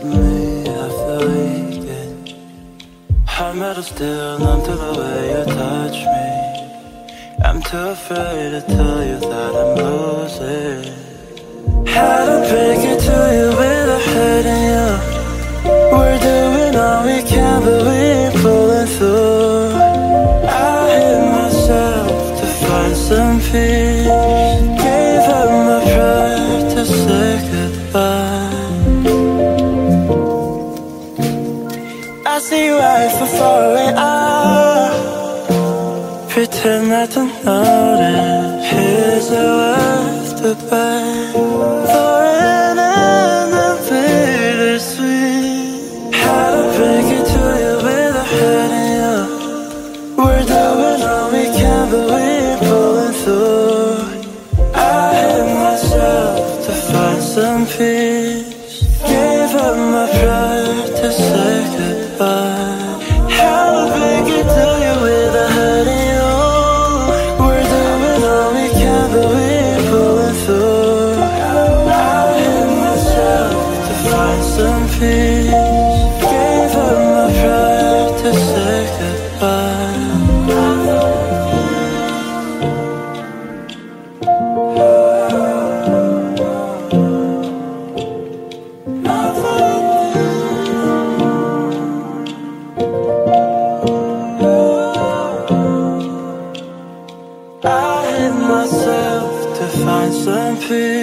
at me, after leaking hard metal still numb to the way you touch me. I'm too afraid to tell you that I'm losing. How to break it to you without hurting you. We're doing all we can but we ain't pulling through. I hate myself to find some peace. Gave up my pride to say goodbye. I see you right from far away. I pretend I don't notice. Here's a worth goodbye. Foreign and the bittersweet. How to break it to you without hurting you. We're doing all we can but we ain't pulling through. I hate myself to find some peace. Gave up my pride to say goodbye. How to break it to you without hurting you. We're doing all we can but we ain't pulling through. I hate myself to find some peace. Gave up my pride to say goodbye. I hate myself to find some peace.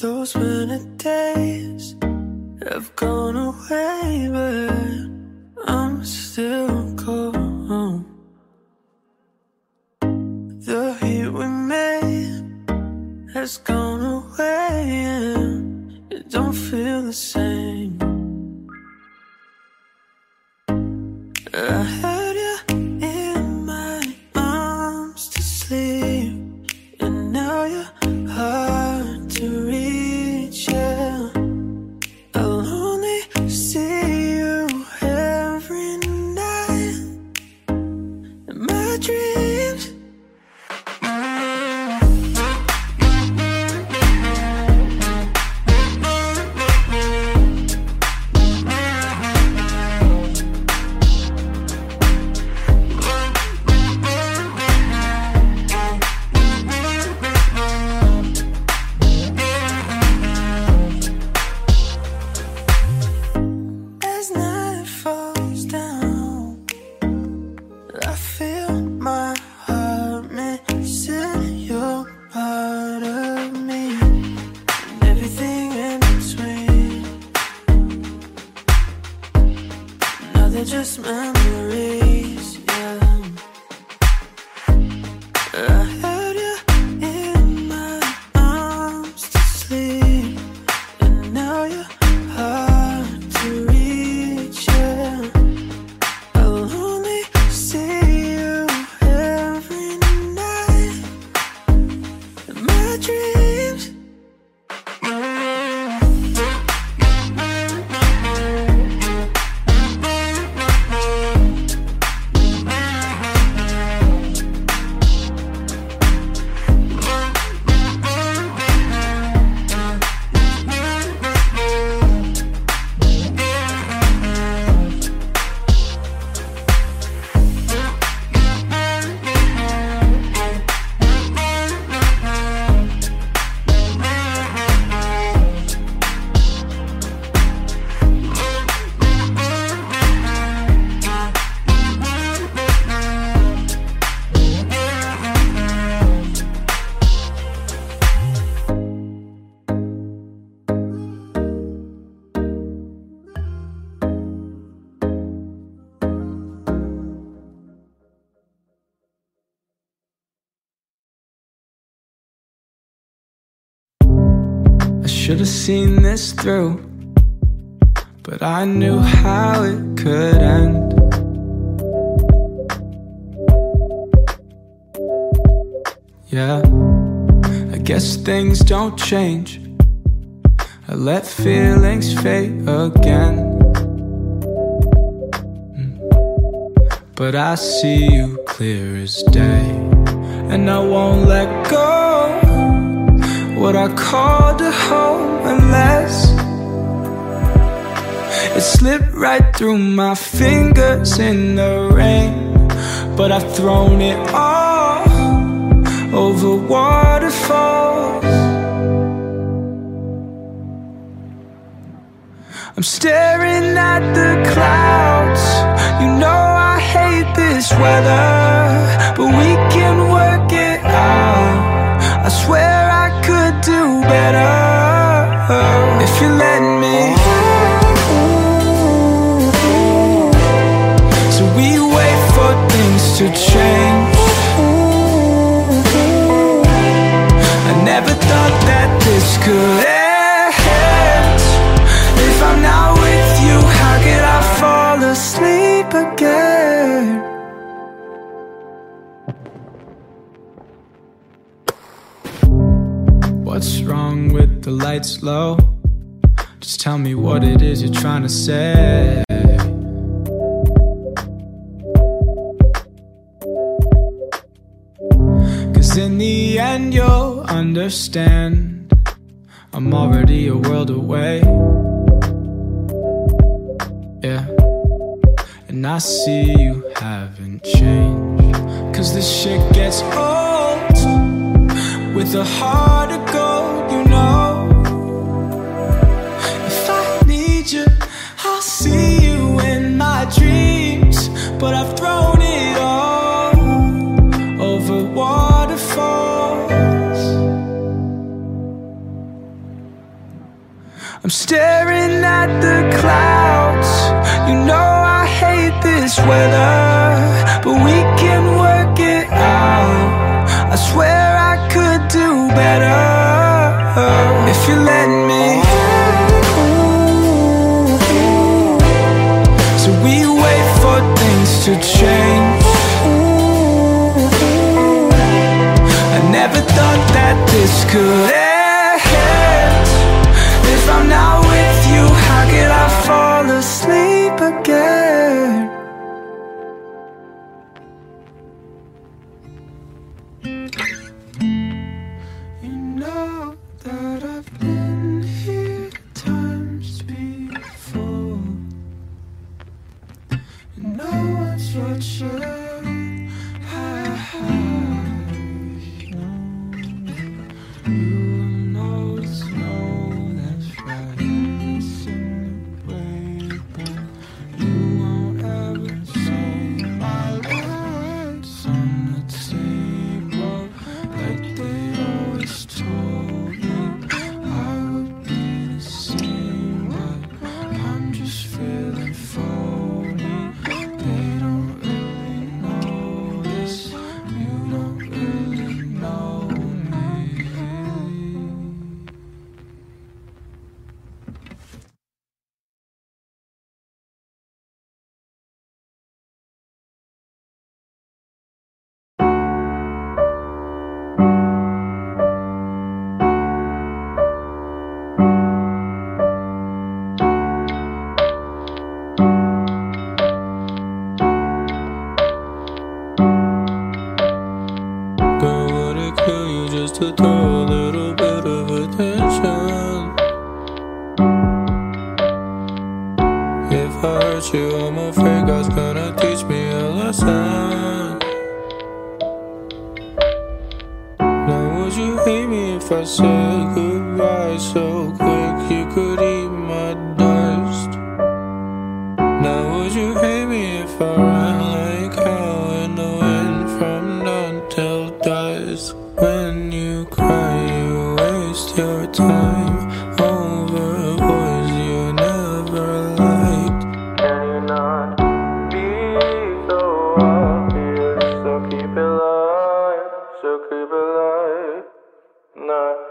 Those winter days have gone away, but I'm still cold. The heat we made has gone away, and it don't feel the same. I had you in my arms to sleep, and now you're hard to reach. Should've seen this through, but I knew how it could end. Yeah, I guess things don't change. I let feelings fade again. But I see you clear as day, and I won't let go. What I called a home, unless it slipped right through my fingers in the rain. But I've thrown it all over waterfalls. I'm staring at the clouds. You know I hate this weather, but we can work it out. I swear could do better if you let me. So we wait for things to change. I never thought that this could end. If I'm not with you, how could I fall asleep again? What's wrong with the lights low? Just tell me what it is you're trying to say. Cause in the end you'll understand, I'm already a world away. Yeah, and I see you haven't changed. Cause this shit gets old with a heart of gold, you know. If I need you, I'll see you in my dreams. But I've thrown it all over waterfalls. I'm staring at the clouds. You know I hate this weather, but we can work it out. I swear could do better if you let me. So we wait for things to change. I never thought that this could end. If I'm not with you, how could I fall asleep again?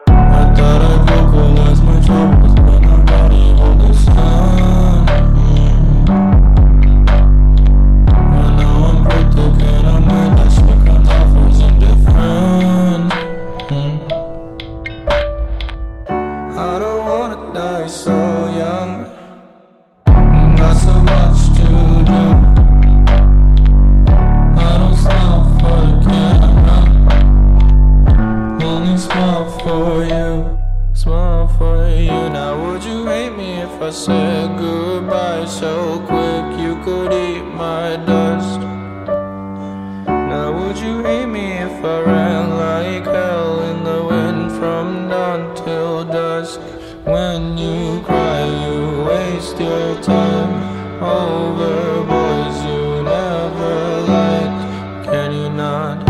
I thought I'd vocalize my said goodbye so quick you could eat my dust. Now would you eat me if I ran like hell in the wind from dawn till dusk? When you cry you waste your time over boys you never liked. Can you not?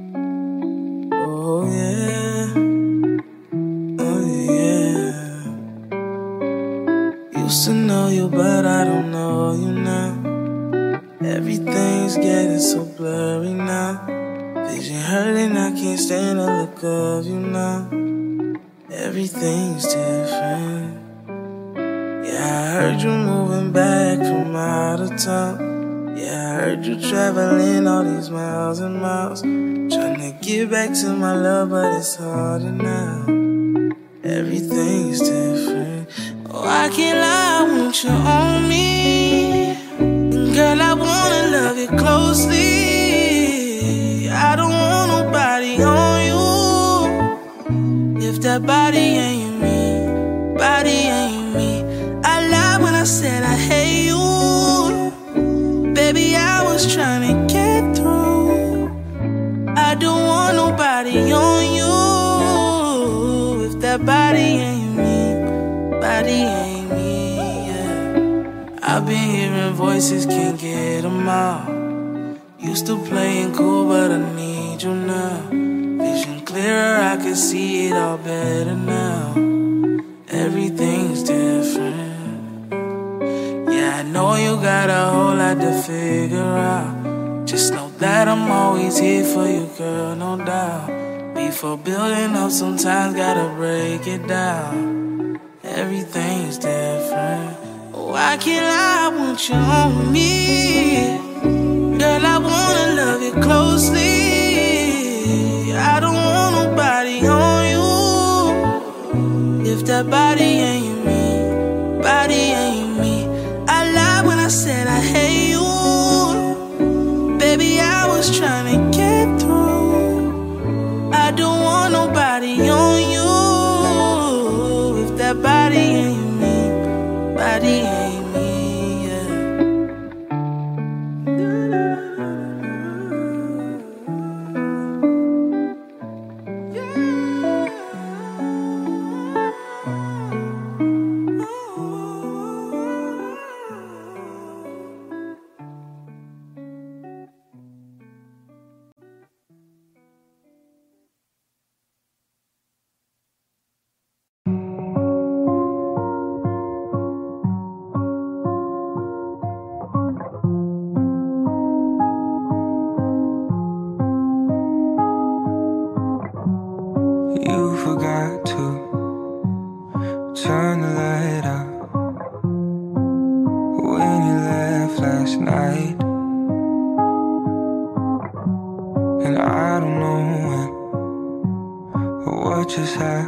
Out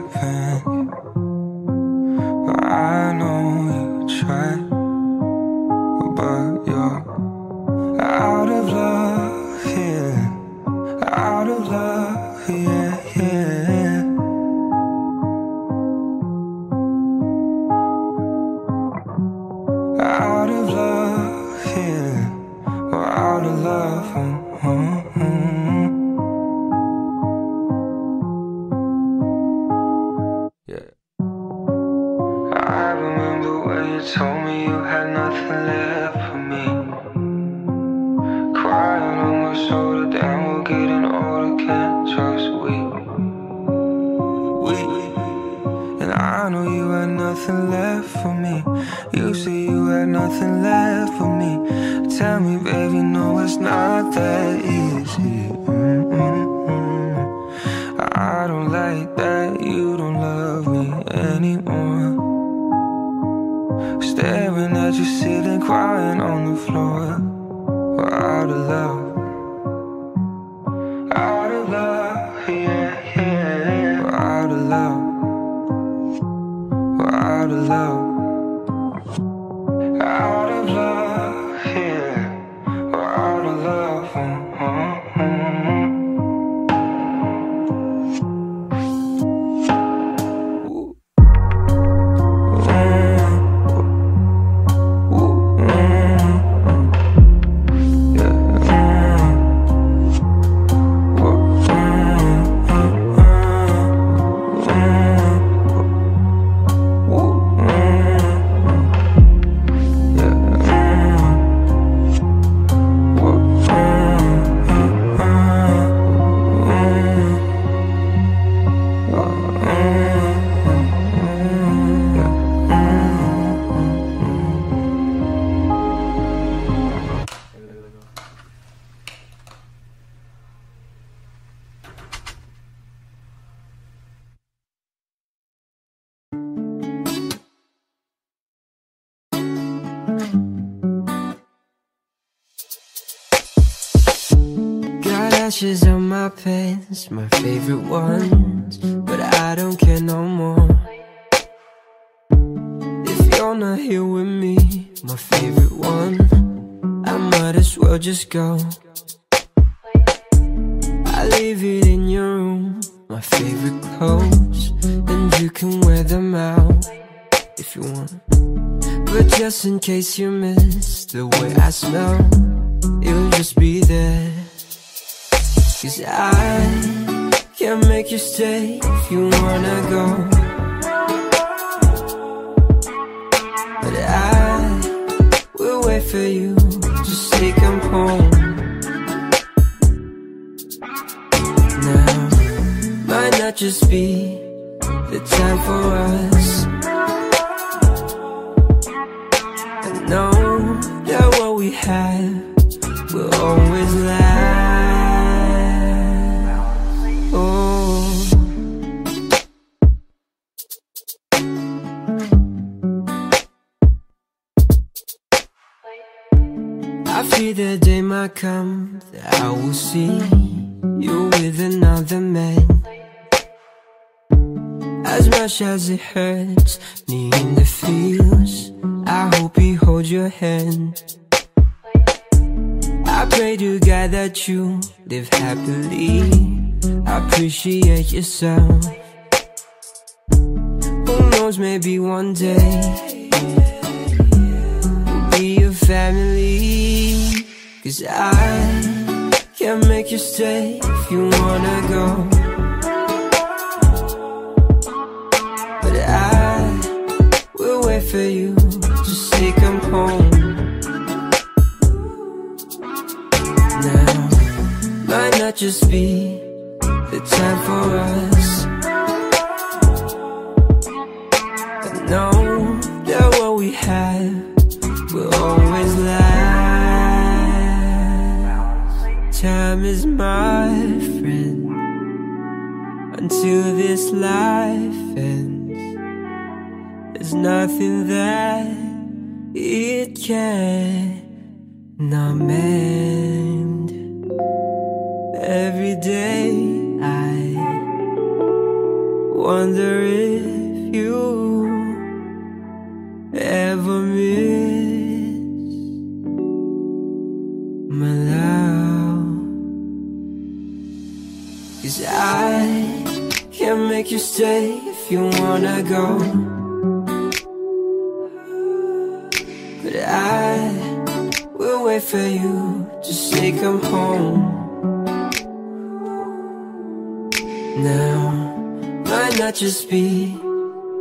of love, yeah, yeah. ashes on my pants, my favorite ones, but I don't care no more. If you're not here with me, my favorite one, I might as well just go. I leave it in your room, my favorite clothes, and you can wear them out if you want. But just in case you miss the way I smell, it'll just be there. Cause I can't make you stay if you wanna go. But I will wait for you, just say come home. Now, might not just be the time for us. I know that what we have will always last. I fear the day might come that I will see you with another man. As much as it hurts me in the feels, I hope he holds your hand. I pray to God that you live happily, I appreciate yourself. Who knows, maybe one day we'll be a family. Cause I can't make you stay if you wanna go. But I will wait for you, just say come home. Now, might not just be the time for us. I know that what we have will always last. Time is my friend, until this life ends. There's nothing that it can not mend. Every day I wonder if you ever miss my love. Cause I can't make you stay if you wanna go. But I will wait for you, just say come home. Now, might not just be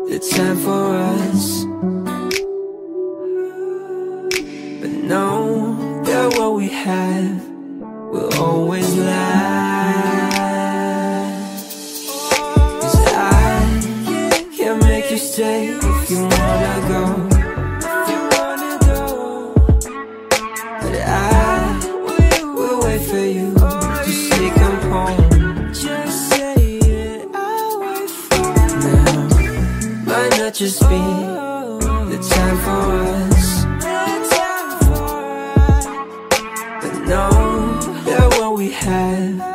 the time for us. But know that what we have will always last. Stay if you wanna go. But I will wait for you, just say come home. Just say it, I'll wait for you. Now, might not just be the time for us. But know that what we have